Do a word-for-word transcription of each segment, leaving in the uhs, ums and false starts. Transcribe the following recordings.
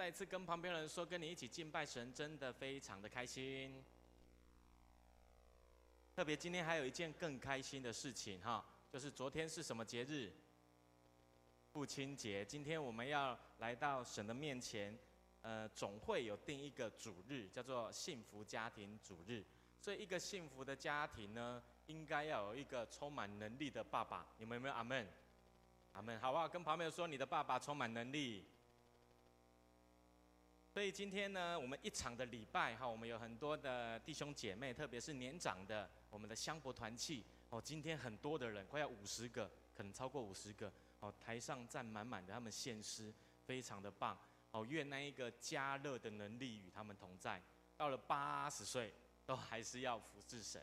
再一次跟旁边人说，跟你一起敬拜神，真的非常的开心。特别今天还有一件更开心的事情哈，就是昨天是什么节日？父亲节。今天我们要来到神的面前，呃，总会有定一个主日，叫做幸福家庭主日。所以，一个幸福的家庭呢，应该要有一个充满能力的爸爸。你们有没有阿们？阿们，好不好？跟旁边说，你的爸爸充满能力。所以今天呢，我们一场的礼拜哈，我们有很多的弟兄姐妹，特别是年长的，我们的香柏团契哦，今天很多的人，快要五十个，可能超过五十个哦，台上站满满的他们献诗，非常的棒哦，愿那一个加热的能力与他们同在。到了八十岁，都还是要服侍神。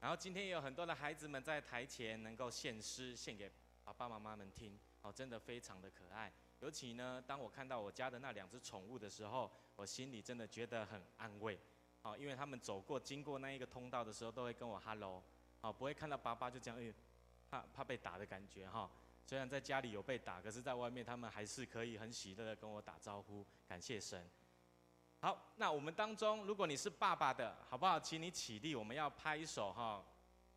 然后今天也有很多的孩子们在台前能够献诗，献给爸爸妈妈们听哦，真的非常的可爱。尤其呢，当我看到我家的那两只宠物的时候，我心里真的觉得很安慰，哦，因为他们走过、经过那一个通道的时候，都会跟我 hello， 哦，不会看到爸爸就这样，哎，怕怕被打的感觉哈，哦。虽然在家里有被打，可是在外面他们还是可以很喜乐的跟我打招呼，感谢神。好，那我们当中，如果你是爸爸的，好不好？请你起立，我们要拍手哈，哦，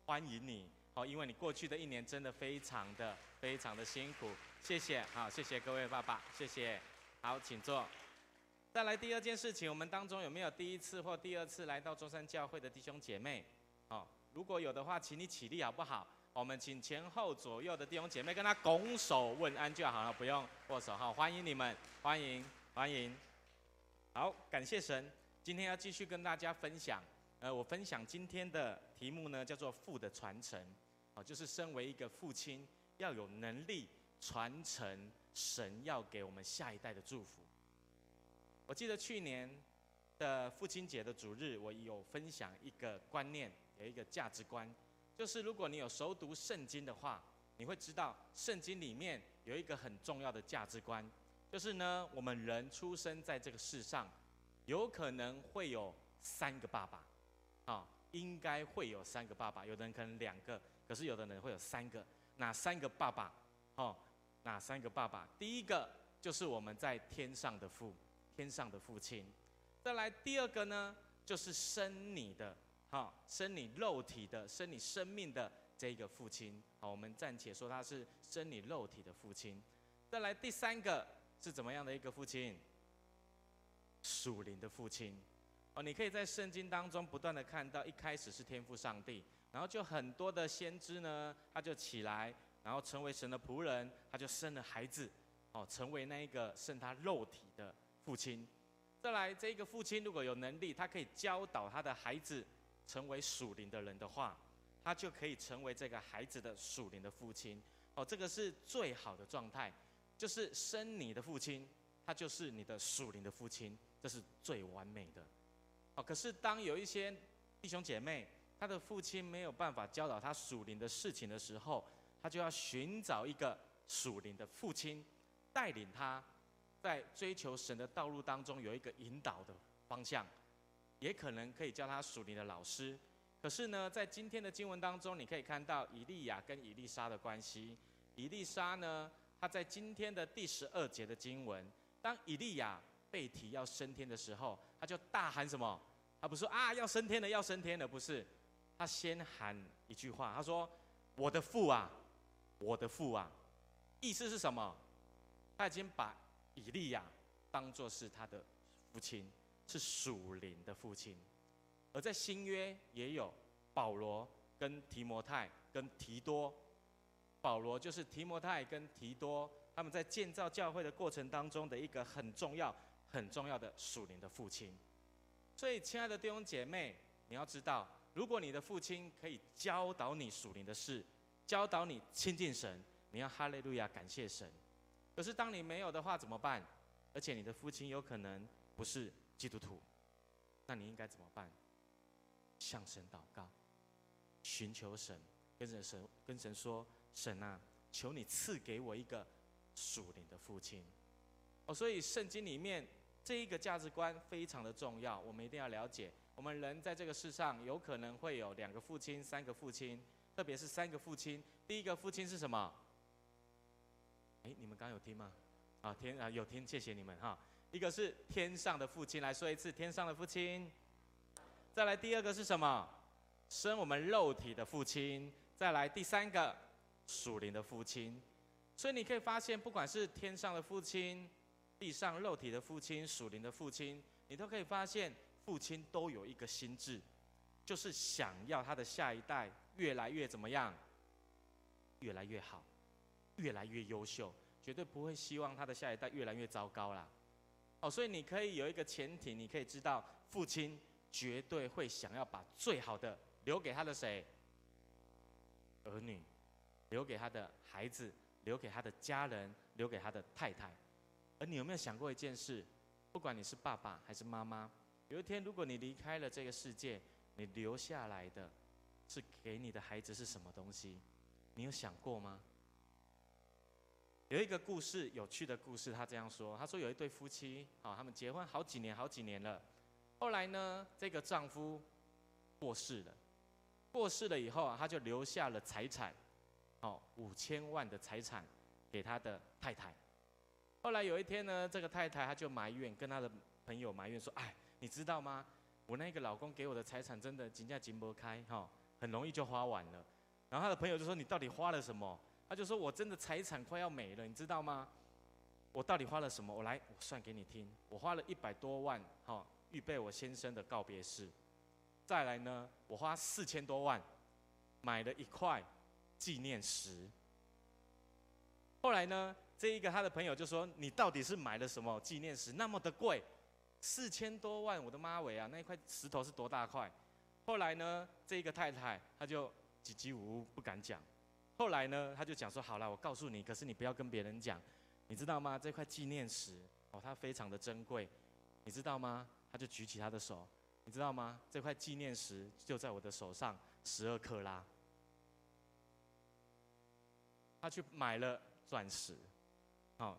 欢迎你。好，因为你过去的一年真的非常的非常的辛苦，谢谢，好，谢谢各位爸爸，谢谢，好，请坐。再来第二件事情，我们当中有没有第一次或第二次来到中山教会的弟兄姐妹？哦，如果有的话，请你起立好不好？我们请前后左右的弟兄姐妹跟他拱手问安就好了，不用握手，好，欢迎你们，欢迎欢迎。好，感谢神，今天要继续跟大家分享，呃，我分享今天的题目呢，叫做父的传承。哦，就是身为一个父亲，要有能力传承神要给我们下一代的祝福。我记得去年的父亲节的主日，我有分享一个观念，有一个价值观，就是如果你有熟读圣经的话，你会知道圣经里面有一个很重要的价值观，就是呢，我们人出生在这个世上，有可能会有三个爸爸，啊，应该会有三个爸爸，有的人可能两个。可是有的人会有三个，哪三个爸爸？哦，哪三个爸爸？第一个就是我们在天上的父，天上的父亲。再来第二个呢，就是生你的，哈，哦，生你肉体的，生你生命的这个父亲。好，我们暂且说他是生你肉体的父亲。再来第三个是怎么样的一个父亲？属灵的父亲。哦，你可以在圣经当中不断的看到，一开始是天父上帝。然后就很多的先知呢，他就起来，然后成为神的仆人，他就生了孩子，哦，成为那一个生他肉体的父亲。再来，这个父亲如果有能力，他可以教导他的孩子成为属灵的人的话，他就可以成为这个孩子的属灵的父亲。哦，这个是最好的状态，就是生你的父亲，他就是你的属灵的父亲，这是最完美的。哦，可是当有一些弟兄姐妹，他的父亲没有办法教导他属灵的事情的时候，他就要寻找一个属灵的父亲，带领他在追求神的道路当中有一个引导的方向，也可能可以叫他属灵的老师。可是呢，在今天的经文当中，你可以看到以利亚跟以利沙的关系。以利沙呢，他在今天的第十二节的经文，当以利亚被提要升天的时候，他就大喊什么？他不是说啊要升天了，要升天了，不是。他先喊一句话，他说：“我的父啊，我的父啊！”意思是什么？他已经把以利亚当作是他的父亲，是属灵的父亲。而在新约也有保罗跟提摩太跟提多，保罗就是提摩太跟提多，他们在建造教会的过程当中的一个很重要、很重要的属灵的父亲。所以，亲爱的弟兄姐妹，你要知道。如果你的父亲可以教导你属灵的事，教导你亲近神，你要哈利路亚感谢神。可是当你没有的话怎么办？而且你的父亲有可能不是基督徒，那你应该怎么办？向神祷告，寻求神，跟着神跟神说：“神啊，求你赐给我一个属灵的父亲。”哦，所以圣经里面这一个价值观非常的重要，我们一定要了解。我们人在这个世上有可能会有两个父亲、三个父亲，特别是三个父亲。第一个父亲是什么？哎，你们刚刚有听吗？啊，听啊，有听，谢谢你们哈。一个是天上的父亲，来说一次天上的父亲。再来第二个是什么？生我们肉体的父亲。再来第三个，属灵的父亲。所以你可以发现，不管是天上的父亲、地上肉体的父亲、属灵的父亲，你都可以发现，父亲都有一个心志，就是想要他的下一代越来越怎么样？越来越好，越来越优秀，绝对不会希望他的下一代越来越糟糕啦。哦，所以你可以有一个前提，你可以知道父亲绝对会想要把最好的留给他的谁？儿女，留给他的孩子，留给他的家人，留给他的太太。而你有没有想过一件事？不管你是爸爸还是妈妈，有一天如果你离开了这个世界，你留下来的是给你的孩子是什么东西？你有想过吗？有一个故事，有趣的故事，他这样说：他说有一对夫妻，好，他们结婚好几年，好几年了。后来呢，这个丈夫过世了，过世了以后啊，他就留下了财产，哦，五千万的财产给他的太太。后来有一天呢，这个太太她就埋怨，跟她的朋友埋怨说：“哎，你知道吗？我那个老公给我的财产真的金价金不开，哈，很容易就花完了。”然后她的朋友就说：“你到底花了什么？”他就说：“我真的财产快要没了，你知道吗？我到底花了什么？我来，我算给你听。我花了一百多万，哈、哦，预备我先生的告别式。再来呢，我花四千多万，买了一块纪念石。后来呢，这一个他的朋友就说：你到底是买了什么纪念石？那么的贵，四千多万！我的妈喂啊，那一块石头是多大块？后来呢，这一个太太她就支支吾吾不敢讲。”后来呢，他就讲说：“好了，我告诉你，可是你不要跟别人讲，你知道吗？这块纪念石哦，它非常的珍贵，你知道吗？”他就举起他的手，你知道吗？这块纪念石就在我的手上，十二克拉。他去买了钻石，哦，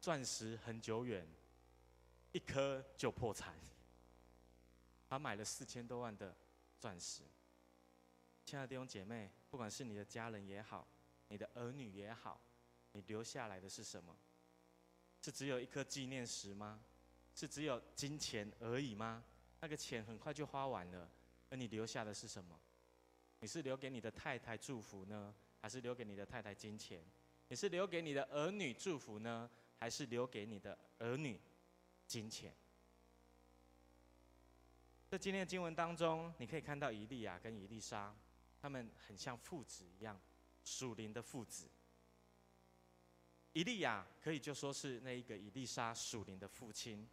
钻石很久远，一颗就破产。他买了四千多万的钻石。亲爱的弟兄姐妹，不管是你的家人也好，你的儿女也好，你留下来的是什么？是只有一颗纪念石吗？是只有金钱而已吗？那个钱很快就花完了，而你留下的是什么？你是留给你的太太祝福呢，还是留给你的太太金钱？你是留给你的儿女祝福呢，还是留给你的儿女金钱？在今天的经文当中，你可以看到以利亚跟以利沙，他们很像父子一样，属灵的父子。以利亚可以就说是那一个以利沙属灵的父亲。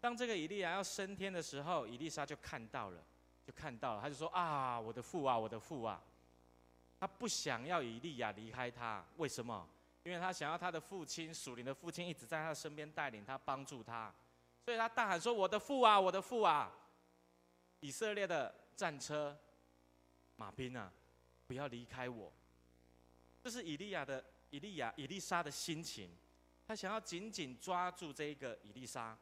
当这个以利亚要升天的时候，以利沙就看到了，就看到了，他就说：“啊，我的父啊，我的父啊！”他不想要以利亚离开他，为什么？因为他想要他的父亲，属灵的父亲一直在他身边带领他、帮助他，所以他大喊说：“我的父啊，我的父啊！”以色列的战车。马兵啊，不要离开我！这是以利亚的以利亚以利沙的心情，他想要紧紧抓住这一个以利沙。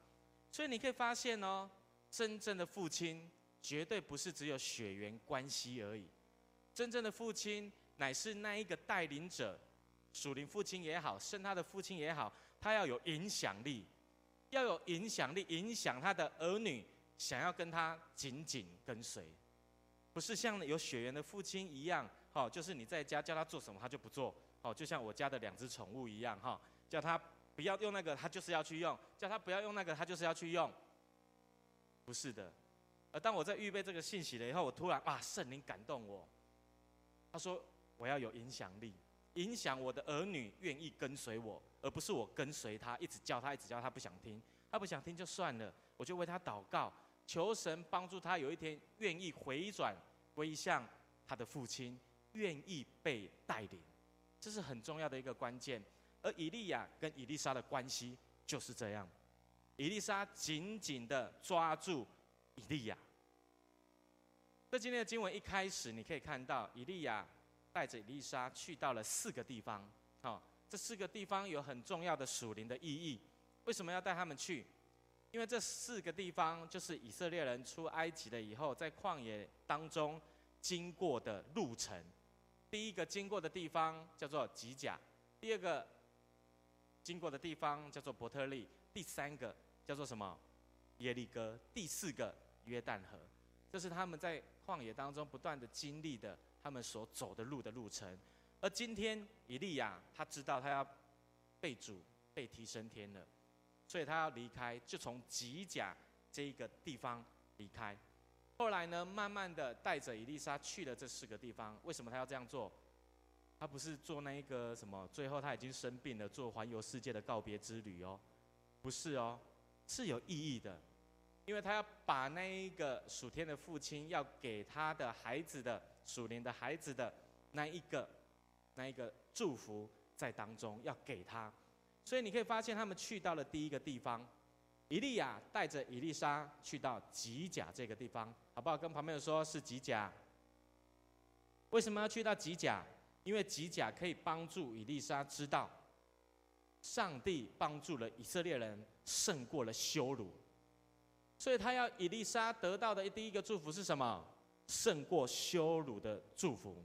所以你可以发现哦，真正的父亲绝对不是只有血缘关系而已，真正的父亲乃是那一个带领者，属灵父亲也好，生他的父亲也好，他要有影响力，要有影响力，影响他的儿女，想要跟他紧紧跟随。不是像有血缘的父亲一样，哈，就是你在家叫他做什么他就不做，哦，就像我家的两只宠物一样，哈，叫他不要用那个他就是要去用，叫他不要用那个他就是要去用，不是的。而当我在预备这个信息了以后，我突然啊，圣灵感动我，他说我要有影响力，影响我的儿女愿意跟随我，而不是我跟随他，一直叫他，一直叫他不想听，他不想听就算了，我就为他祷告。求神帮助他有一天愿意回转归向他的父亲，愿意被带领，这是很重要的一个关键。而以利亚跟以利沙的关系就是这样，以利沙紧紧的抓住以利亚。在今天的经文一开始，你可以看到以利亚带着以利沙去到了四个地方，好、哦，这四个地方有很重要的属灵的意义。为什么要带他们去？因为这四个地方就是以色列人出埃及了以后，在旷野当中经过的路程。第一个经过的地方叫做吉甲，第二个经过的地方叫做伯特利，第三个叫做什么？耶利哥。第四个约旦河。这是他们在旷野当中不断的经历的，他们所走的路的路程。而今天以利亚他知道他要被主被提升天了，所以他要离开，就从吉甲这一个地方离开。后来呢，慢慢的带着以利沙去了这四个地方。为什么他要这样做？他不是做那一个什么，最后他已经生病了，做环游世界的告别之旅哦，不是哦，是有意义的，因为他要把那一个属天的父亲要给他的孩子的属灵的孩子的那一个那一个祝福在当中要给他。所以你可以发现，他们去到了第一个地方。以利亚带着以利沙去到吉甲这个地方，好不好？跟旁边人说是吉甲。为什么要去到吉甲？因为吉甲可以帮助以利沙知道，上帝帮助了以色列人胜过了羞辱，所以他要以利沙得到的第一个祝福是什么？胜过羞辱的祝福。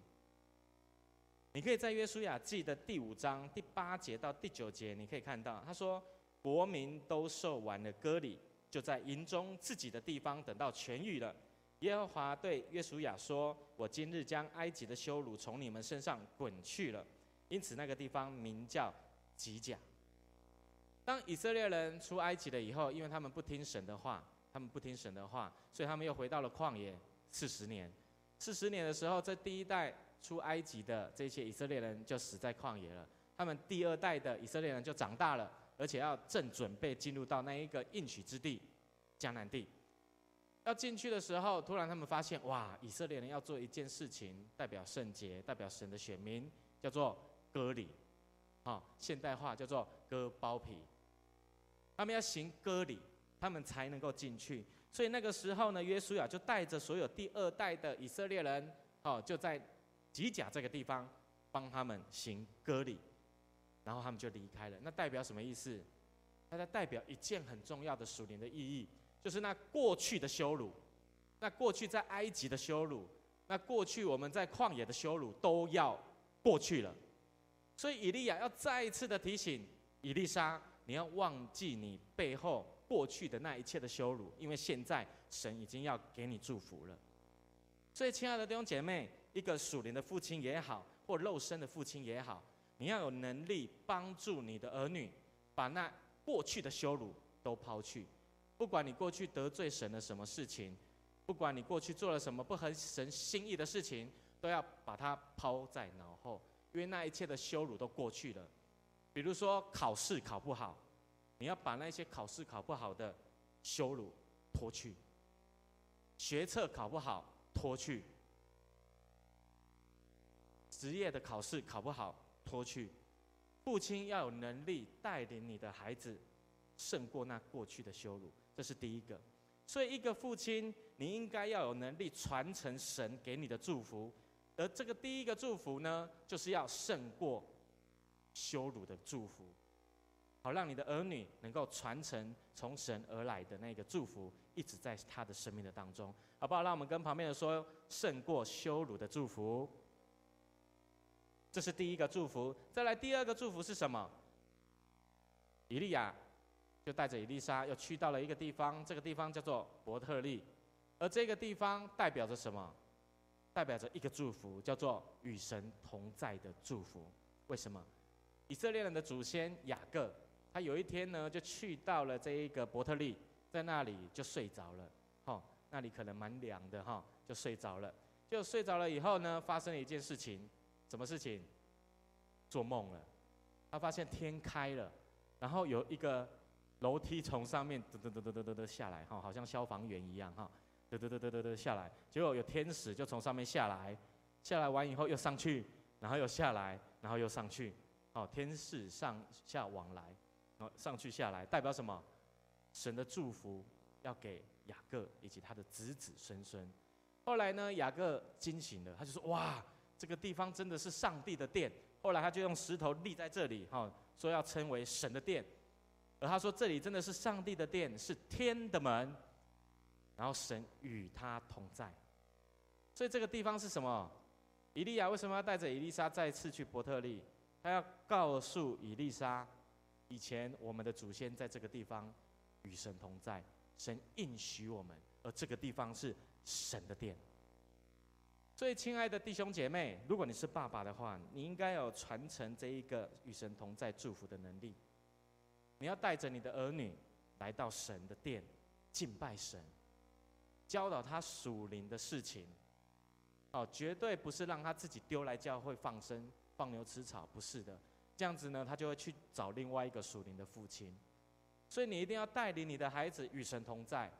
你可以在约书亚记的第五章第八节到第九节，你可以看到，他说。国民都受完了割礼，就在营中自己的地方等到痊愈了。耶和华对约书亚说：“我今日将埃及的羞辱从你们身上滚去了。”因此那个地方名叫吉甲。当以色列人出埃及了以后，因为他们不听神的话，他们不听神的话，所以他们又回到了旷野四十年。四十年的时候，这第一代出埃及的这些以色列人就死在旷野了。他们第二代的以色列人就长大了。而且要正准备进入到那一个应许之地，迦南地。要进去的时候，突然他们发现，哇，以色列人要做一件事情，代表圣洁，代表神的选民，叫做割礼，啊、哦，现代化叫做割包皮。他们要行割礼，他们才能够进去。所以那个时候呢，约书亚就带着所有第二代的以色列人，哦，就在吉甲这个地方帮他们行割礼。然后他们就离开了。那代表什么意思？它代表一件很重要的属灵的意义，就是那过去的羞辱，那过去在埃及的羞辱，那过去我们在旷野的羞辱都要过去了。所以以利亚要再一次的提醒以利沙，你要忘记你背后过去的那一切的羞辱，因为现在神已经要给你祝福了。所以，亲爱的弟兄姐妹，一个属灵的父亲也好，或肉身的父亲也好。你要有能力帮助你的儿女，把那过去的羞辱都抛去。不管你过去得罪神了什么事情，不管你过去做了什么不合神心意的事情，都要把它抛在脑后，因为那一切的羞辱都过去了。比如说考试考不好，你要把那些考试考不好的羞辱脱去；学测考不好脱去；职业的考试考不好。脱去，父亲要有能力带领你的孩子胜过那过去的羞辱，这是第一个。所以，一个父亲，你应该要有能力传承神给你的祝福，而这个第一个祝福呢，就是要胜过羞辱的祝福，好让你的儿女能够传承从神而来的那个祝福，一直在他的生命的当中，好不好？让我们跟旁边人说，胜过羞辱的祝福。这是第一个祝福。再来第二个祝福是什么？以利亚就带着以利沙又去到了一个地方，这个地方叫做伯特利，而这个地方代表着什么？代表着一个祝福，叫做与神同在的祝福。为什么？以色列人的祖先雅各，他有一天呢就去到了这一个伯特利，在那里就睡着了，哦，那里可能蛮凉的，哦，就睡着了。就睡着了以后呢，发生了一件事情。什么事情？做梦了，他发现天开了，然后有一个楼梯从上面嘚嘚嘚嘚嘚嘚下来，哈，好像消防员一样，哈，嘚嘚嘚嘚嘚嘚下来。结果有天使就从上面下来，下来完以后又上去，然后又下来，然后又上去，哦，天使上下往来，哦，上去下来，代表什么？神的祝福要给雅各以及他的子子孙孙。后来呢，雅各惊醒了，他就说：“哇！”这个地方真的是上帝的殿。后来他就用石头立在这里，哈，说要称为神的殿。而他说这里真的是上帝的殿，是天的门。然后神与他同在。所以这个地方是什么？以利亚为什么要带着以利沙再次去伯特利？他要告诉以利沙，以前我们的祖先在这个地方与神同在，神应许我们，而这个地方是神的殿。所以，亲爱的弟兄姐妹，如果你是爸爸的话，你应该有传承这一个与神同在祝福的能力。你要带着你的儿女来到神的殿，敬拜神，教导他属灵的事情。哦，绝对不是让他自己丢来教会放生、放牛吃草，不是的。这样子呢，他就会去找另外一个属灵的父亲。所以你一定要带领你的孩子与神同在，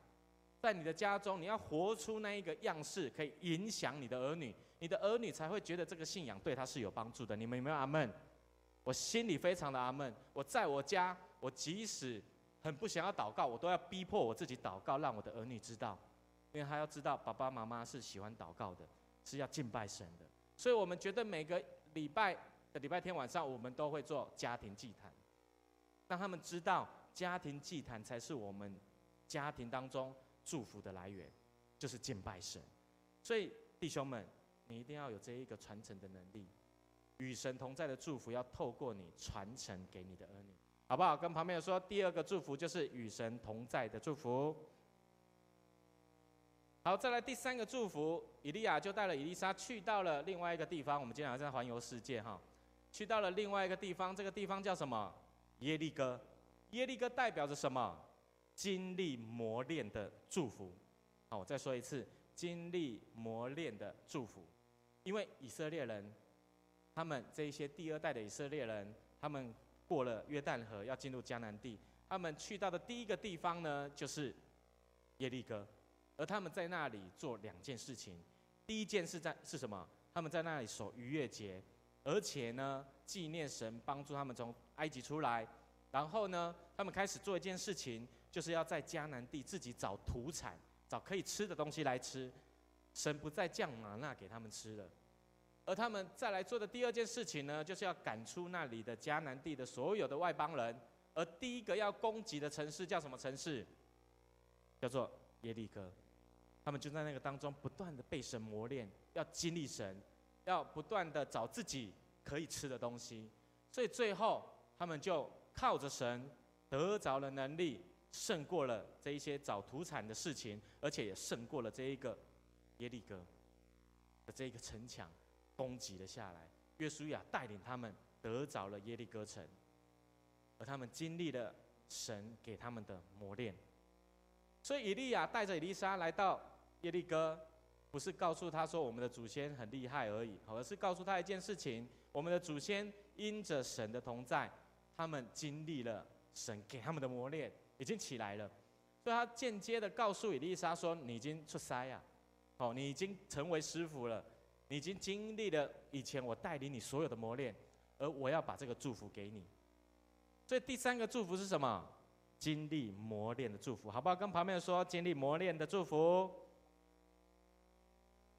在你的家中，你要活出那一个样式，可以影响你的儿女，你的儿女才会觉得这个信仰对他是有帮助的。你们有没有阿们？我心里非常的阿们。我在我家，我即使很不想要祷告，我都要逼迫我自己祷告，让我的儿女知道，因为他要知道爸爸妈妈是喜欢祷告的，是要敬拜神的。所以我们觉得每个礼拜的礼拜天晚上，我们都会做家庭祭坛，让他们知道家庭祭坛才是我们家庭当中祝福的来源，就是敬拜神。所以弟兄们，你一定要有这一个传承的能力，与神同在的祝福要透过你传承给你的儿女，好不好？跟旁边人说，第二个祝福就是与神同在的祝福。好，再来第三个祝福，以利亚就带了以利沙去到了另外一个地方。我们今天好像在环游世界哈，去到了另外一个地方，这个地方叫什么？耶利哥。耶利哥代表着什么？经历磨练的祝福。好，我再说一次，经历磨练的祝福。因为以色列人，他们这一些第二代的以色列人，他们过了约旦河，要进入迦南地。他们去到的第一个地方呢，就是耶利哥。而他们在那里做两件事情。第一件事在是什么？他们在那里守逾越节，而且呢，纪念神帮助他们从埃及出来。然后呢，他们开始做一件事情，就是要在迦南地自己找土产，找可以吃的东西来吃。神不再降玛纳给他们吃了。而他们再来做的第二件事情呢，就是要赶出那里的迦南地的所有的外邦人。而第一个要攻击的城市叫什么城市？叫做耶利哥。他们就在那个当中不断的被神磨练，要经历神，要不断的找自己可以吃的东西。所以最后他们就靠着神得着了能力，胜过了这一些找土产的事情，而且也胜过了这一个耶利哥的这一个城墙，攻击了下来。约书亚带领他们得着了耶利哥城，而他们经历了神给他们的磨练。所以以利亚带着以利沙来到耶利哥，不是告诉他说我们的祖先很厉害而已，而是告诉他一件事情：我们的祖先因着神的同在，他们经历了神给他们的磨练，已经起来了。所以他间接的告诉以利沙说，你已经出塞啊，哦，你已经成为师傅了，你已经经历了以前我带领你所有的磨练，而我要把这个祝福给你。所以第三个祝福是什么？经历磨练的祝福，好不好？跟旁边说，经历磨练的祝福。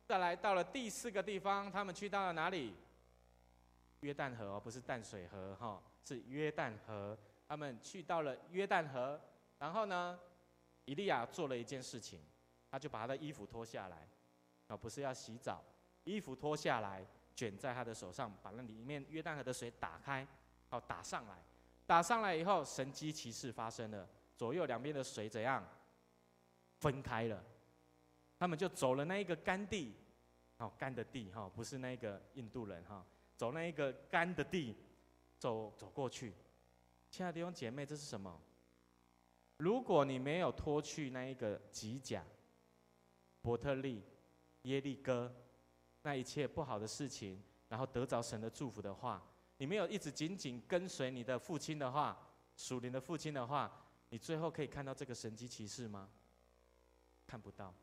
再来到了第四个地方，他们去到了哪里？约旦河，哦，不是淡水河哈，哦，是约旦河。他们去到了约旦河，然后呢，以利亚做了一件事情，他就把他的衣服脱下来，啊，不是要洗澡，衣服脱下来卷在他的手上，把那里面约旦河的水打开，好打上来，打上来以后，神迹奇事发生了，左右两边的水怎样分开了，他们就走了那一个干地，好干的地哈，不是那个印度人哈。走那一个干的地，走走过去。亲爱的弟兄姐妹，这是什么？如果你没有脱去那一个吉甲、伯特利、耶利哥那一切不好的事情，然后得着神的祝福的话，你没有一直紧紧跟随你的父亲的话，属灵的父亲的话，你最后可以看到这个神迹奇事吗？看不到。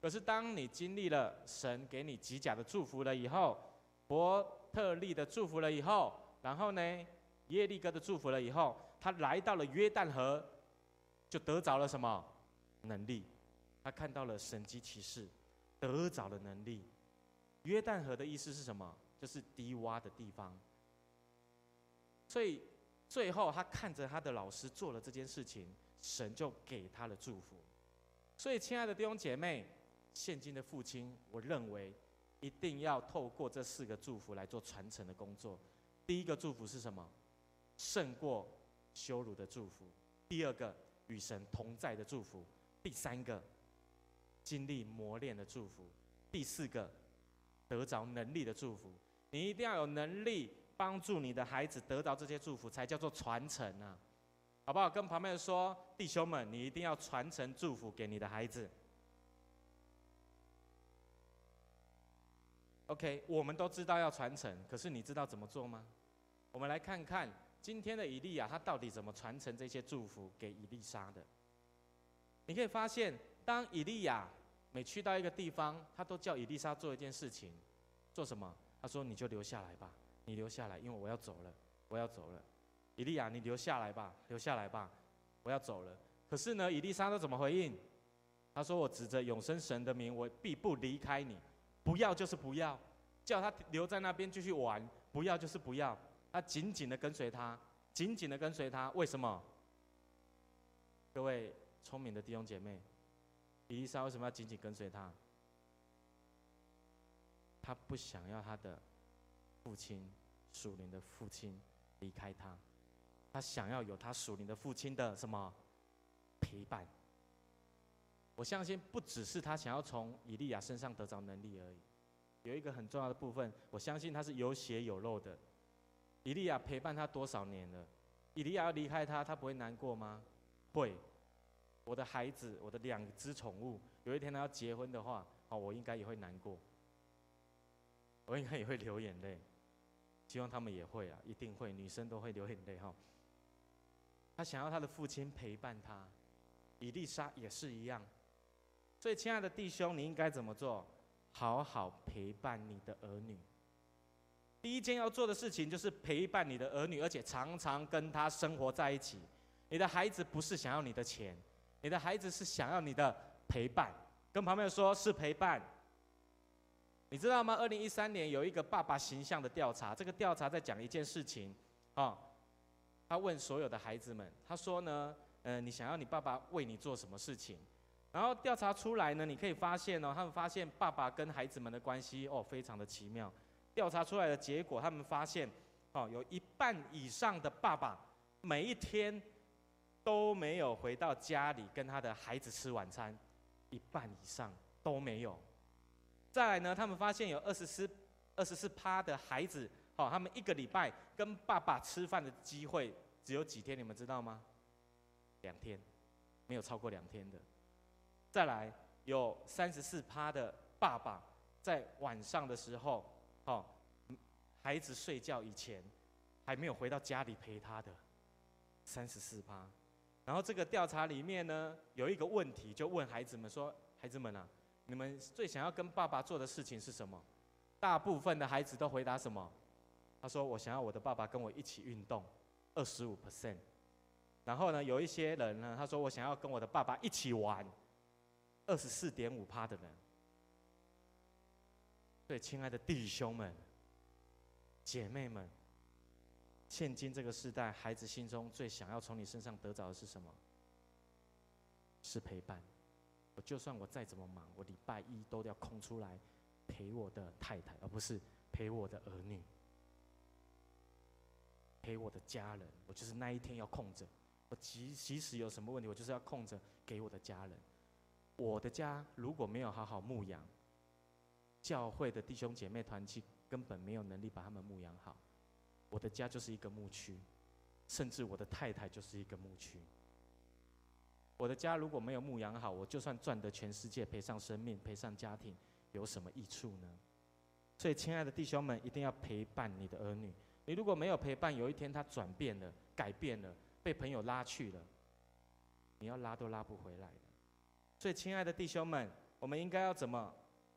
可是当你经历了神给你吉甲的祝福了以后，伯特利的祝福了以后，然后呢，耶利哥的祝福了以后，他来到了约旦河，就得着了什么能力？他看到了神迹奇事，得着了能力。约旦河的意思是什么？就是低洼的地方。所以最后他看着他的老师做了这件事情，神就给他了祝福。所以亲爱的弟兄姐妹，现今的父亲，我认为一定要透过这四个祝福来做传承的工作。第一个祝福是什么？胜过羞辱的祝福；第二个，与神同在的祝福；第三个，经历磨练的祝福；第四个，得着能力的祝福。你一定要有能力帮助你的孩子得到这些祝福，才叫做传承啊！好不好？跟旁边说，弟兄们，你一定要传承祝福给你的孩子。 OK， 我们都知道要传承，可是你知道怎么做吗？我们来看看今天的以利亚，他到底怎么传承这些祝福给以利沙的？你可以发现，当以利亚每去到一个地方，他都叫以利沙做一件事情，做什么？他说：“你就留下来吧，你留下来，因为我要走了，我要走了。”以利亚，你留下来吧，留下来吧，我要走了。可是呢，以利沙都怎么回应？他说：“我指着永生神的名，我必不离开你。” 不要就是不要，叫他留在那边继续玩；不要就是不要，他紧紧的跟随他，紧紧的跟随他。为什么？各位聪明的弟兄姐妹，以利沙为什么要紧紧跟随他？他不想要他的父亲，属灵的父亲离开他，他想要有他属灵的父亲的什么陪伴。 我相信不只是他想要从以利亚身上得着能力而已，有一个很重要的部分，我相信他是有血有肉的。以利亚陪伴他多少年了？以利亚要离开他，他不会难过吗？会。我的孩子，我的两只宠物，有一天他要结婚的话，哦，我应该也会难过，我应该也会流眼泪。希望他们也会啊，一定会，女生都会流眼泪哈。他想要他的父亲陪伴他，以利沙也是一样。 所以，亲爱的弟兄，你应该怎么做？好好陪伴你的儿女。第一件要做的事情就是陪伴你的儿女，而且常常跟他生活在一起。你的孩子不是想要你的钱，你的孩子是想要你的陪伴。跟旁边说，是陪伴。你知道吗？二零一三年有一个爸爸形象的调查，这个调查在讲一件事情啊、哦。他问所有的孩子们，他说呢，嗯、呃，你想要你爸爸为你做什么事情？ 然后调查出来呢，你可以发现哦，他们发现爸爸跟孩子们的关系哦，非常的奇妙。调查出来的结果，他们发现哦，有一半以上的爸爸每一天都没有回到家里跟他的孩子吃晚餐，一半以上都没有。再来呢，他们发现有二十四二十四趴的孩子哦，他们一个礼拜跟爸爸吃饭的机会只有几天，你们知道吗？两天，没有超过两天的。 再来，有三十四趴的爸爸在晚上的时候，哦，孩子睡觉以前还没有回到家里陪他的，三十四趴。然后这个调查里面呢，有一个问题，就问孩子们说：“孩子们啊，你们最想要跟爸爸做的事情是什么？”大部分的孩子都回答什么？他说：“我想要我的爸爸跟我一起运动，二十五 percent。”然后呢，有一些人呢，他说：“我想要跟我的爸爸一起玩。” 二十四点五趴的人，所以亲爱的弟兄们、姐妹们，现今这个时代，孩子心中最想要从你身上得着的是什么？是陪伴。我就算我再怎么忙，我礼拜一都要空出来陪我的太太，而不是陪我的儿女，陪我的家人。我就是那一天要空着。我即即使有什么问题，我就是要空着给我的家人。 我的家如果没有好好牧养，教会的弟兄姐妹团契根本没有能力把他们牧养好。我的家就是一个牧区，甚至我的太太就是一个牧区。我的家如果没有牧养好，我就算赚得全世界，赔上生命，赔上家庭，有什么益处呢？所以，亲爱的弟兄们，一定要陪伴你的儿女。你如果没有陪伴，有一天他转变了，改变了，被朋友拉去了，你要拉都拉不回来了。 所以，亲爱的弟兄们，我们应该要怎么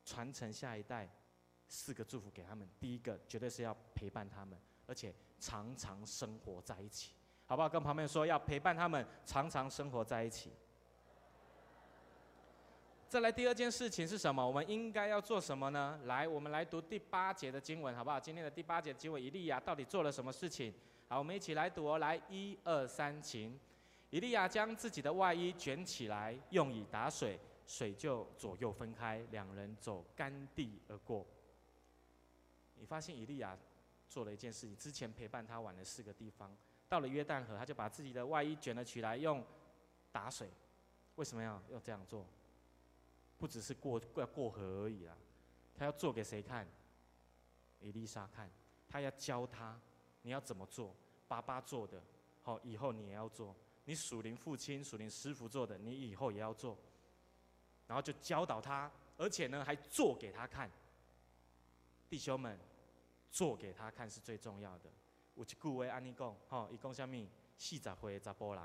传承下一代？四个祝福给他们。第一个，绝对是要陪伴他们，而且常常生活在一起，好不好？跟旁边说，要陪伴他们，常常生活在一起。再来，第二件事情是什么？我们应该要做什么呢？来，我们来读第八节的经文，好不好？今天的第八节经文，以利亚到底做了什么事情？好，我们一起来读哦。来，一二三，请。 以利亚将自己的外衣卷起来，用以打水，水就左右分开，两人走干地而过。你发现以利亚做了一件事情，之前陪伴他玩了四个地方，到了约旦河，他就把自己的外衣卷了起来，用打水。为什么要要这样做？不只是过过过河而已啦，他要做给谁看？以利沙看，他要教他你要怎么做。爸爸做的，好，以后你也要做。你属灵父亲、属灵师傅做的，你以后也要做。然后就教导他，而且呢还做给他看。弟兄们，做给他看是最重要的。有一句话安尼讲，吼、哦，伊讲啥物？四十岁查甫人，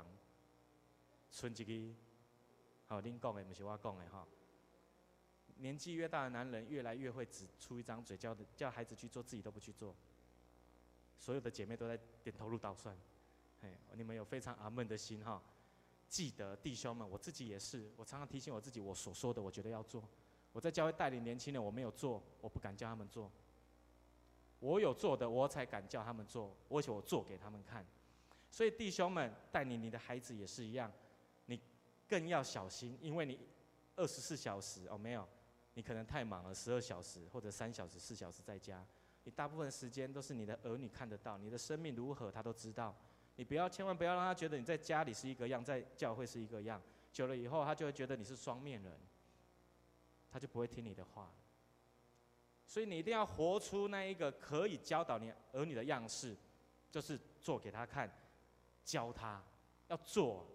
剩一个，好、哦，恁讲的，不是我讲的，吼、哦。年纪越大的男人，越来越会只出一张嘴，叫叫孩子去做，自己都不去做。所有的姐妹都在点头如捣蒜，哎，你们有非常阿们的心哈、哦。记得弟兄们，我自己也是，我常常提醒我自己，我所说的，我觉得要做。我在教会带领年轻人，我没有做，我不敢叫他们做。我有做的，我才敢叫他们做，而且我做给他们看。所以弟兄们，带领你的孩子也是一样，你更要小心，因为你二十四小时哦没有，你可能太忙了，十二小时或者三小时、四小时在家。你大部分时间都是你的儿女看得到，你的生命如何他都知道。你不要千万不要让他觉得你在家里是一个样，在教会是一个样，久了以后他就会觉得你是双面人，他就不会听你的话。所以你一定要活出那一个可以教导你儿女的样式，就是做给他看，教他要做，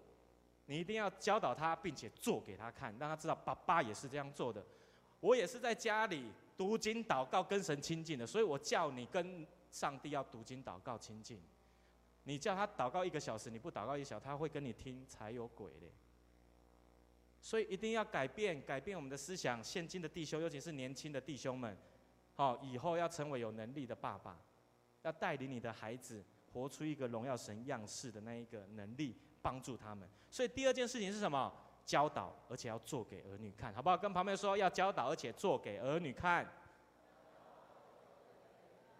你一定要教导他，并且做给他看，让他知道爸爸也是这样做的，我也是在家里读经祷告跟神亲近的，所以我叫你跟上帝要读经祷告亲近。你叫他祷告一个小时，你不祷告一小时，他会跟你听才有鬼嘞。所以一定要改变，改变我们的思想。现今的弟兄，尤其是年轻的弟兄们，好、哦，以后要成为有能力的爸爸，要带领你的孩子活出一个荣耀神样式的那一个能力，帮助他们。所以第二件事情是什么？教导，而且要做给儿女看，好不好？跟旁边说，要教导，而且做给儿女看。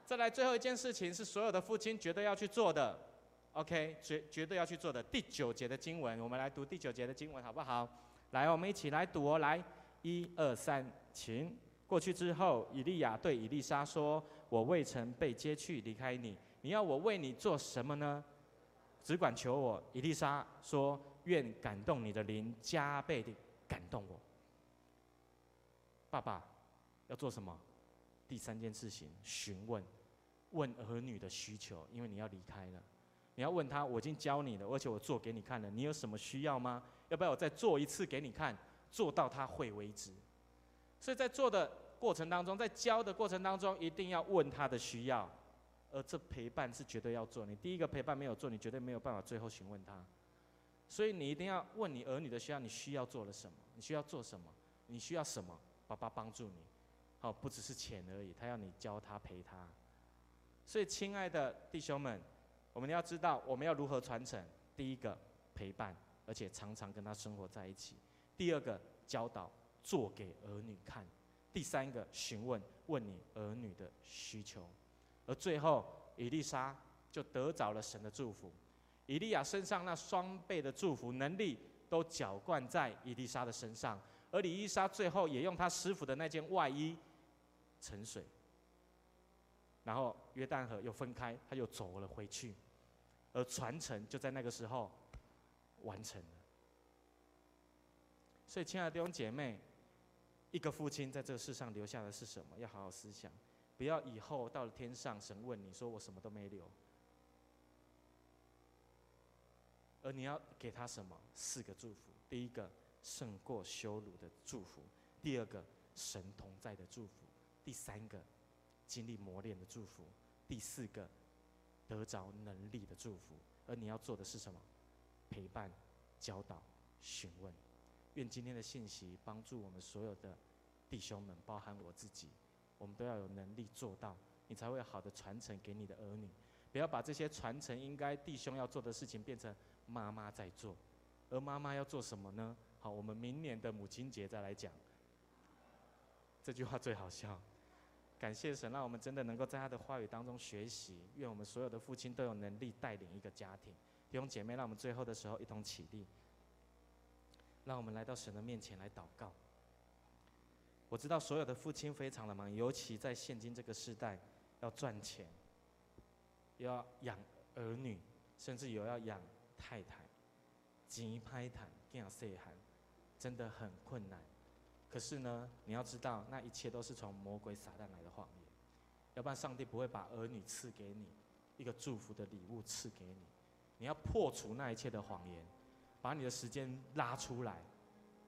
再来，最后一件事情是所有的父亲绝对要去做的 ，OK， 绝绝对要去做的。第九节的经文，我们来读第九节的经文，好不好？来，我们一起来读哦，来，一二三，请。过去之后，以利亚对以利沙说：“我未曾被接去离开你，你要我为你做什么呢？只管求我。”以利沙说：“愿感动你的灵加倍地感动我。”爸爸要做什么？第三件事情，询问，问儿女的需求，因为你要离开了，你要问他：我已经教你了，而且我做给你看了，你有什么需要吗？要不要我再做一次给你看？做到他会为止。所以在做的过程当中，在教的过程当中，一定要问他的需要，而这陪伴是绝对要做。你第一个陪伴没有做，你绝对没有办法最后询问他。所以你一定要问你儿女的需要，你需要做了什么？你需要做什么？你需要什么？爸爸帮助你，好、哦，不只是钱而已，他要你教他陪他。所以，亲爱的弟兄们，我们要知道我们要如何传承。第一个，陪伴，而且常常跟他生活在一起；第二个，教导，做给儿女看；第三个，询问，问你儿女的需求。而最后，以利沙就得着了神的祝福。以利亚身上那双倍的祝福能力都浇灌在以利沙的身上，而以利沙最后也用他师傅的那件外衣盛水，然后约旦河又分开，他又走了回去，而传承就在那个时候完成了。所以，亲爱的弟兄姐妹，一个父亲在这个世上留下的是什么？要好好思想，不要以后到了天上，神问你说我什么都没留。而你要给他什么？四个祝福：第一个，胜过羞辱的祝福；第二个，神同在的祝福；第三个，经历磨练的祝福；第四个，得着能力的祝福。而你要做的是什么？陪伴、教导、询问。愿今天的信息帮助我们所有的弟兄们，包含我自己，我们都要有能力做到，你才会好的传承给你的儿女。不要把这些传承应该弟兄要做的事情变成妈妈在做，而妈妈要做什么呢？好，我们明年的母亲节再来讲。这句话最好笑。感谢神，让我们真的能够在他的话语当中学习。愿我们所有的父亲都有能力带领一个家庭。弟兄姐妹，让我们最后的时候一同起立，让我们来到神的面前来祷告。我知道所有的父亲非常的忙，尤其在现今这个时代，要赚钱，要养儿女。甚至有要养太太、急拍坦、干细汉，真的很困难。可是呢，你要知道，那一切都是从魔鬼撒旦来的谎言，要不然上帝不会把儿女赐给你一个祝福的礼物赐给你。你要破除那一切的谎言，把你的时间拉出来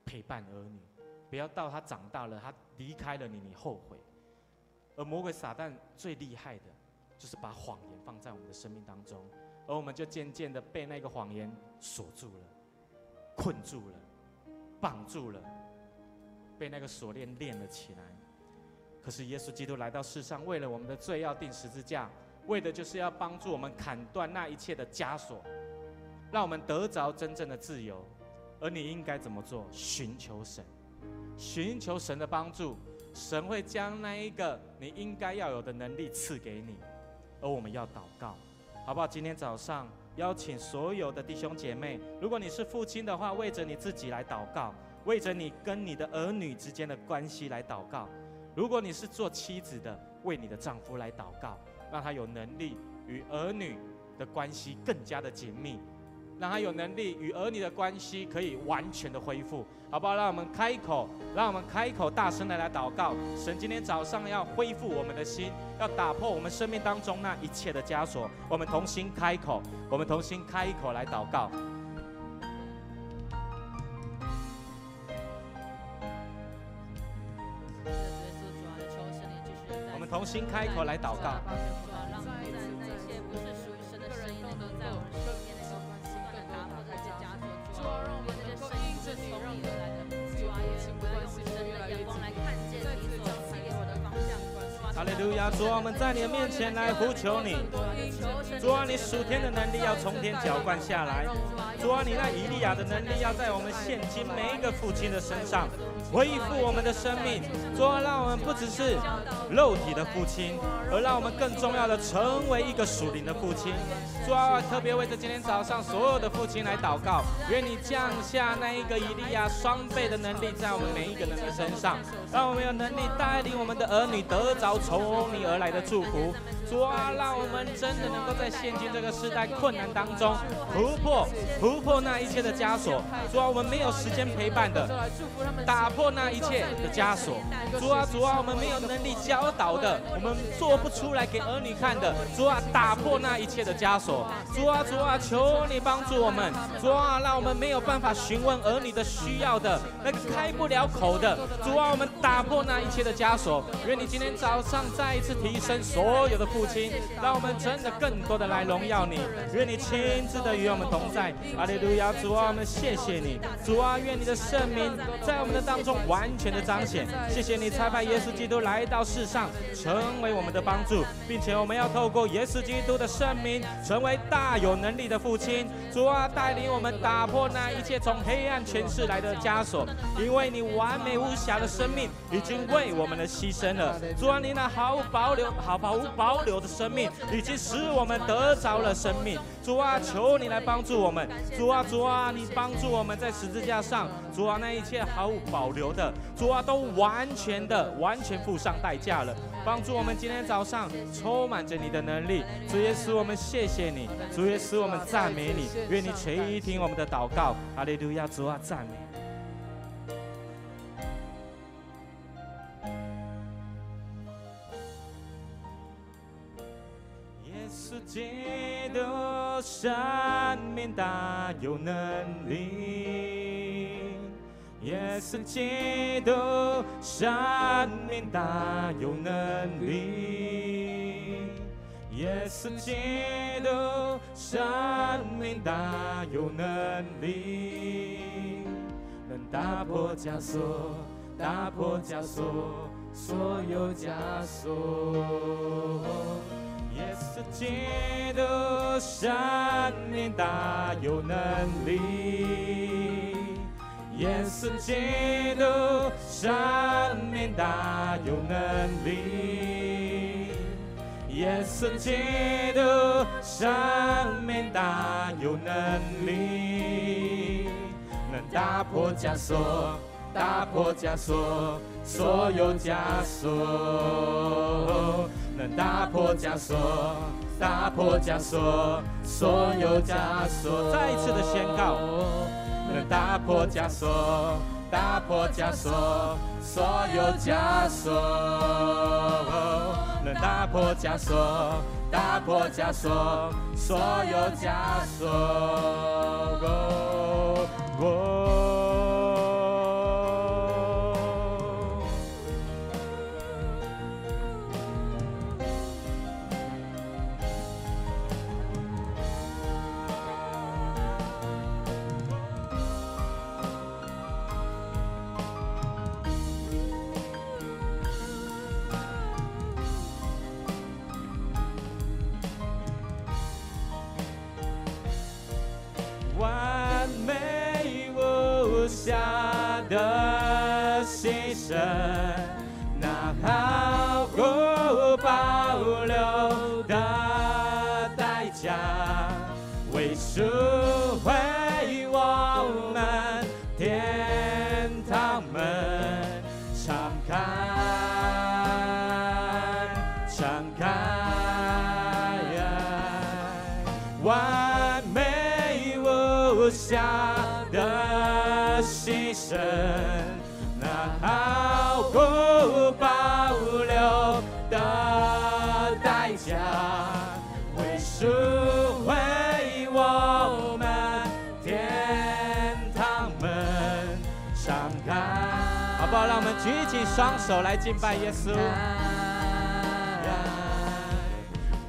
陪伴儿女，不要到他长大了，他离开了你，你后悔。而魔鬼撒旦最厉害的，就是把谎言放在我们的生命当中。而我们就渐渐的被那个谎言锁住了、困住了、绑住了，被那个锁链链了起来。可是耶稣基督来到世上，为了我们的罪要钉十字架，为的就是要帮助我们砍断那一切的枷锁，让我们得着真正的自由。而你应该怎么做？寻求神，寻求神的帮助，神会将那一个你应该要有的能力赐给你。而我们要祷告，好不好？今天早上邀请所有的弟兄姐妹，如果你是父亲的话，为着你自己来祷告，为着你跟你的儿女之间的关系来祷告；如果你是做妻子的，为你的丈夫来祷告，让他有能力与儿女的关系更加的紧密，让他有能力与儿女的关系可以完全的恢复，好不好？让我们开口，让我们开口大声的来祷告。神今天早上要恢复我们的心，要打破我们生命当中那一切的枷锁。我们同心开口，我们同心开口来祷告。我们同心开口来祷告。哈利路亚！主啊，我们在你的面前来呼求你。主啊，你属天的能力要从天浇灌下来。主啊，你那以利亚的能力要在我们现今每一个父亲的身上恢复我们的生命。主啊，让我们不只是肉体的父亲，而让我们更重要的成为一个属灵的父亲。主啊，特别为着今天早上所有的父亲来祷告，愿你降下那一个以利亚双倍的能力在我们每一个人的身上，让我们有能力带领我们的儿女得着从你而来的祝福。主啊，让我们真的能够在现今这个时代困难当中突破突破那一切的枷锁。主啊，我们没有时间陪伴的，打破那一切的枷锁。主啊，主啊，我们没有能力教导的，我们做不出来给儿女看的。主啊，打破那一切的枷锁。主啊，主啊，求你帮助我们。主啊，让我们没有办法询问儿女的需要的，那个开不了口的。主啊，我们打破那一切的枷锁。愿你今天早上再一次提升所有的父亲，让我们真的更多的来荣耀你。愿你亲自的与我们同在。哈利路亚！主啊，我们谢谢你。主啊，愿你的圣名在我们的当中完全的彰显。谢谢你差派耶稣基督来到世上，成为我们的帮助，并且我们要透过耶稣基督的圣名，成为大有能力的父亲。主啊，带领我们打破那一切从黑暗权势来的枷锁，因为你完美无瑕的生命已经为我们的牺牲了。主啊，你那毫无保留、毫无保留的生命，已经使我们得着了生命。主啊，求你来帮助我们。主啊，主啊，你帮助我们在十字架上，主啊，那一切毫无保留的，主啊，都完全的、完全付上代价了。帮助我们今天早上充满着你的能力。主耶稣，我们谢谢你。主耶稣，我们赞美你。愿你垂听我们的祷告。哈利路亚！主啊，赞美。基督生命大有能力，耶稣基督生命大有能力，耶稣基督生命大有能力，能打破枷锁，打破枷锁，所有枷锁。耶稣基督生命大有能力，耶稣基督生命大有能力，耶稣基督生命大有能力，能打破枷锁，打破枷锁，所有枷锁。能打破枷锁，打破枷锁，所有枷锁。再一次的宣告，能打破枷锁，打破枷锁，所有枷锁。能打破枷锁，打破枷锁，所有枷锁。哦哦 那毫无保留的代价，为赎回我们天堂门，敞开，敞开，完美无瑕的牺牲。 毫无保留的代价，为赎回我们天堂门敞开。好不好？让我们举起双手来敬拜耶稣。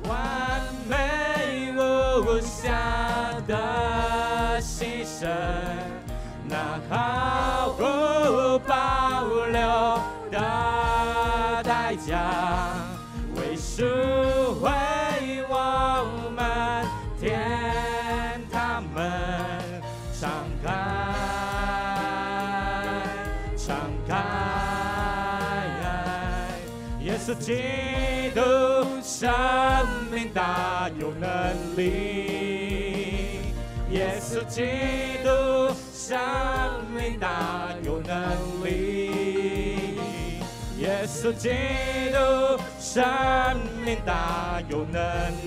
完美无瑕的牺牲，那毫无保。 的代价，为赎回我们天堂门，敞开，敞开。耶稣基督，生命大有能力。耶稣基督，生命大有能力。 耶稣基督，生命大有能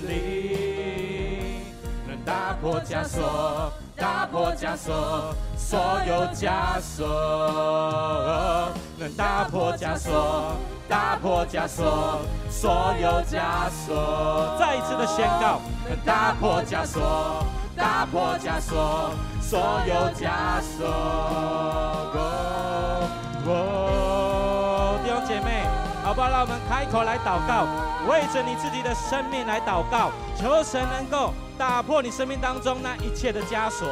力，能打破枷锁，打破枷锁，所有枷锁。能打破枷锁，打破枷锁，所有枷锁。再一次的宣告，能打破枷锁，打破枷锁，所有枷锁。哦哦 姐妹，好不好？让我们开口来祷告，为着你自己的生命来祷告，求神能够打破你生命当中那一切的枷锁。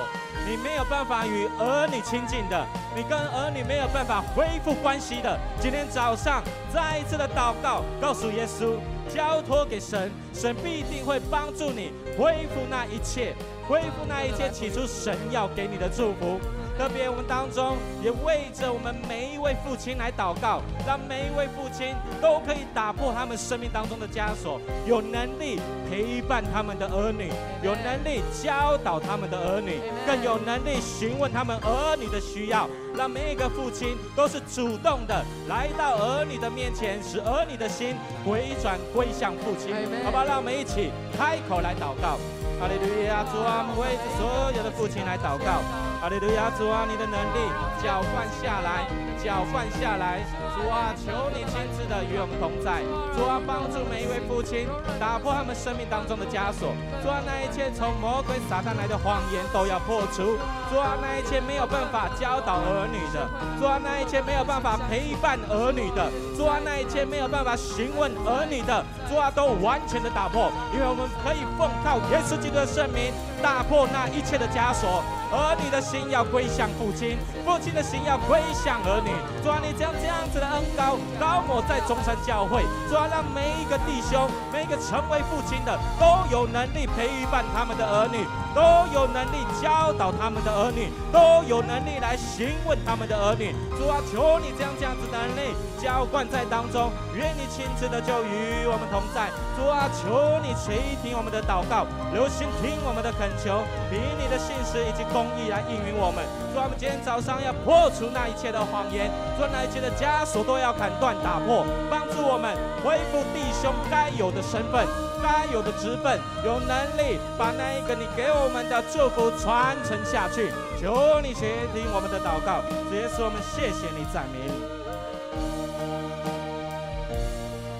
你没有办法与儿女亲近的，你跟儿女没有办法恢复关系的，今天早上再一次的祷告，告诉耶稣，交托给神，神必定会帮助你恢复那一切，恢复那一切起初神要给你的祝福。 特别我们当中也为着我们每一位父亲来祷告，让每一位父亲都可以打破他们生命当中的枷锁，有能力陪伴他们的儿女，有能力教导他们的儿女，更有能力询问他们儿女的需要。让每一个父亲都是主动的来到儿女的面前，使儿女的心回转归向父亲。好不好？让我们一起开口来祷告。哈利路亚！主啊，我们为所有的父亲来祷告。 哈利路亚！主啊，你的能力浇灌下来，浇灌下来。主啊，求你亲自的与我们同在。主啊，帮助每一位父亲打破他们生命当中的枷锁。主啊，那一切从魔鬼撒旦来的谎言都要破除。主啊，那一切没有办法教导儿女的，主啊，那一切没有办法陪伴儿女的，主啊，那一切没有办法询问儿女的，主啊，都完全的打破，因为我们可以奉靠耶稣基督的圣名打破那一切的枷锁。 儿女的心要归向父亲，父亲的心要归向儿女。主啊，你将这样子的恩膏膏抹在中山教会，主啊，让每一个弟兄、每一个成为父亲的，都有能力陪伴他们的儿女，都有能力教导他们的儿儿女都有能力来询问他们的儿女。主啊，求你将这样子的能力浇灌在当中，愿你亲自的就与我们同在。主啊，求你垂听我们的祷告，留心听我们的恳求，以你的信实以及公义来应允我们。主啊，我们今天早上要破除那一切的谎言，主啊，那一切的枷锁都要砍断打破，帮助我们恢复弟兄该有的身份。 该有的职分，有能力把那一个你给我们的祝福传承下去。求你垂听我们的祷告，主耶稣，我们谢谢你，赞美你。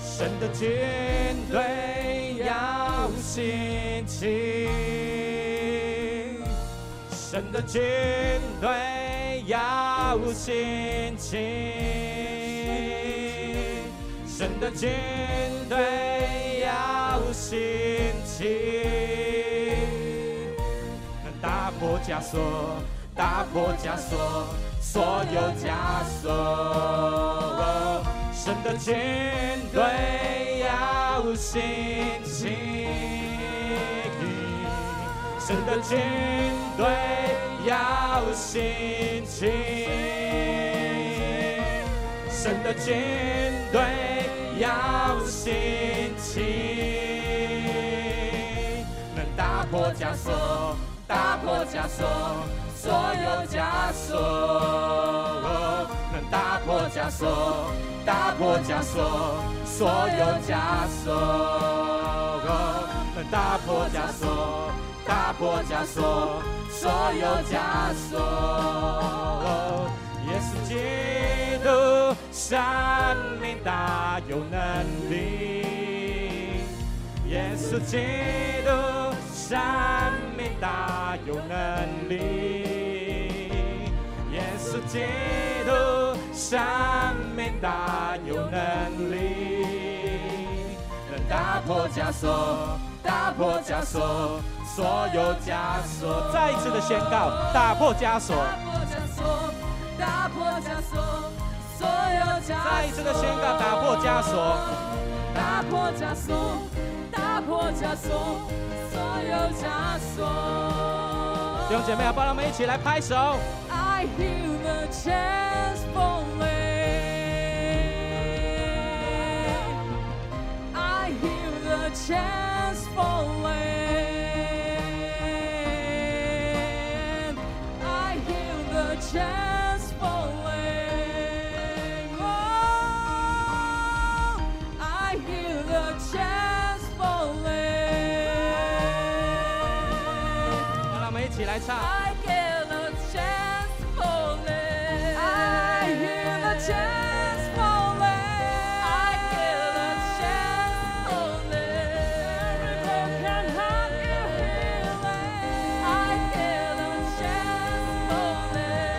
神的军队要兴起，神的军队要兴起，神的军队。 兴起，能打破枷锁，打破枷锁，所有枷锁。哦、神的军队要兴起，神的军队要兴起，神的军队要兴起。 打破枷锁，打破枷锁，所有枷锁。能打破枷锁，打破枷锁，所有枷锁。能打破枷锁，打破枷锁，所有枷锁。耶稣基督，生命大有能力。耶稣基督。 生命大有能力，耶稣基督，生命大有能力，能打破枷锁，打破枷锁，所有枷锁。再一次的宣告，打破枷锁，打破枷锁，所有枷锁。再一次的宣告，打破枷锁，打破枷锁，打破枷锁。 所有枷锁。弟兄姐妹，帮我们一起来拍手。I hear the chants falling. I hear the chants falling. I hear the chants falling. Oh, I hear the chants falling. 一起来唱。I hear the chants falling. I hear the chants falling. I hear the chants falling. Broken heart is healing. I hear the chants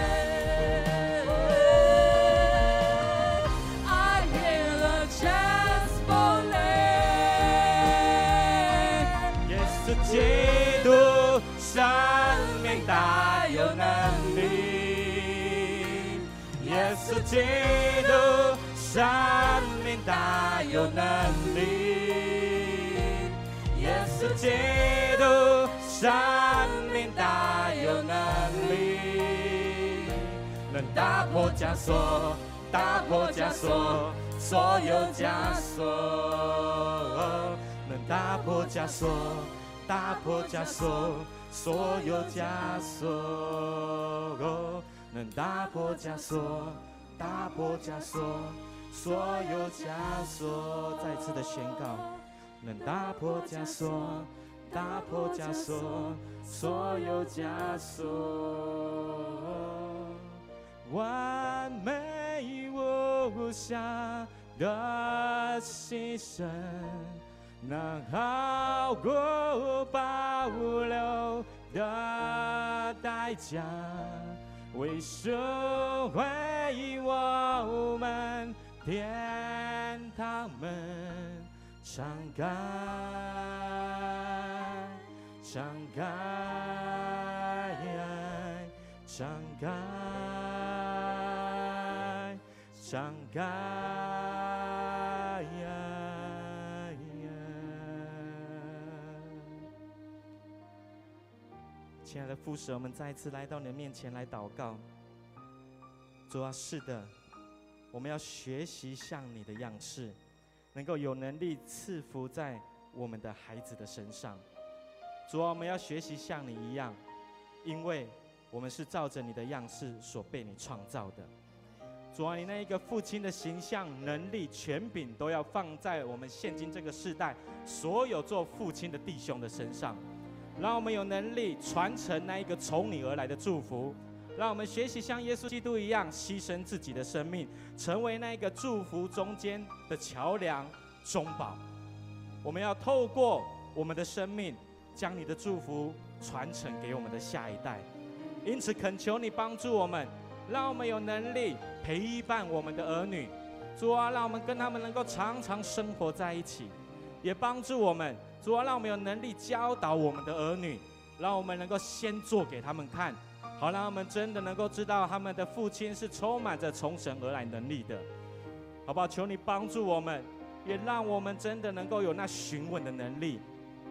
falling. I hear the chants falling. Yes, the chants falling. 大有能力，耶稣基督，生命大有能力，耶稣基督，生命大有能力，能打破枷锁，打破枷锁，所有枷锁，能打破枷锁，打破枷锁。 所有枷锁，能打破枷锁，打破枷锁，所有枷锁。再次的宣告，能打破枷锁，打破枷锁，所有枷锁。完美无瑕的牺牲。 能好过保留的代价，为赎回我们天堂门敞开，敞开，敞开，敞开。亲爱的父神，我们再一次来到你的面前来祷告。主啊，是的，我们要学习像你的样式，能够有能力赐福在我们的孩子的身上。主啊，我们要学习像你一样，因为我们是照着你的样式所被你创造的。主啊，你那一个父亲的形象、能力、权柄都要放在我们现今这个世代所有做父亲的弟兄的身上，让我们有能力传承那一个从你而来的祝福，让我们学习像耶稣基督一样牺牲自己的生命，成为那一个祝福中间的桥梁、中保。我们要透过我们的生命，将你的祝福传承给我们的下一代。因此恳求你帮助我们，让我们有能力陪伴我们的儿女。主啊，让我们跟他们能够常常生活在一起，也帮助我们。主啊，让我们有能力教导我们的儿女，让我们能够先做给他们看，好让他们真的能够知道他们的父亲是充满着从神而来能力的，好不好？求你帮助我们，也让我们真的能够有那询问的能力，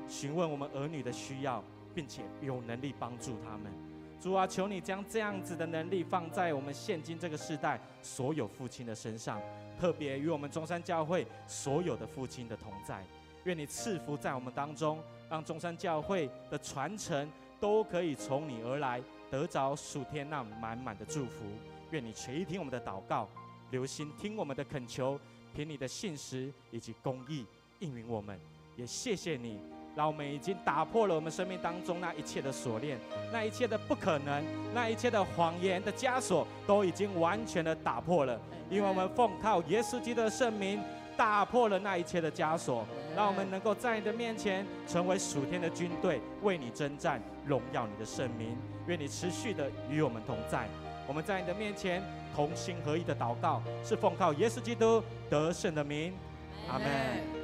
询问我们儿女的需要，并且有能力帮助他们。主啊，求你将这样子的能力放在我们现今这个世代所有父亲的身上，特别与我们中山教会所有的父亲的同在。愿你赐福在我们当中，让中山教会的传承都可以从你而来，得着属天那满满的祝福。愿你垂听我们的祷告，留心听我们的恳求，凭你的信实以及公义应允我们。也谢谢你，让我们已经打破了我们生命当中那一切的锁链，那一切的不可能，那一切的谎言的枷锁，都已经完全的打破了。因为我们奉靠耶稣基督的圣名，打破了那一切的枷锁，让我们能够在你的面前成为属天的军队，为你征战，荣耀你的圣名。愿你持续的与我们同在。我们在你的面前同心合一的祷告，是奉靠耶稣基督得胜的名。阿们。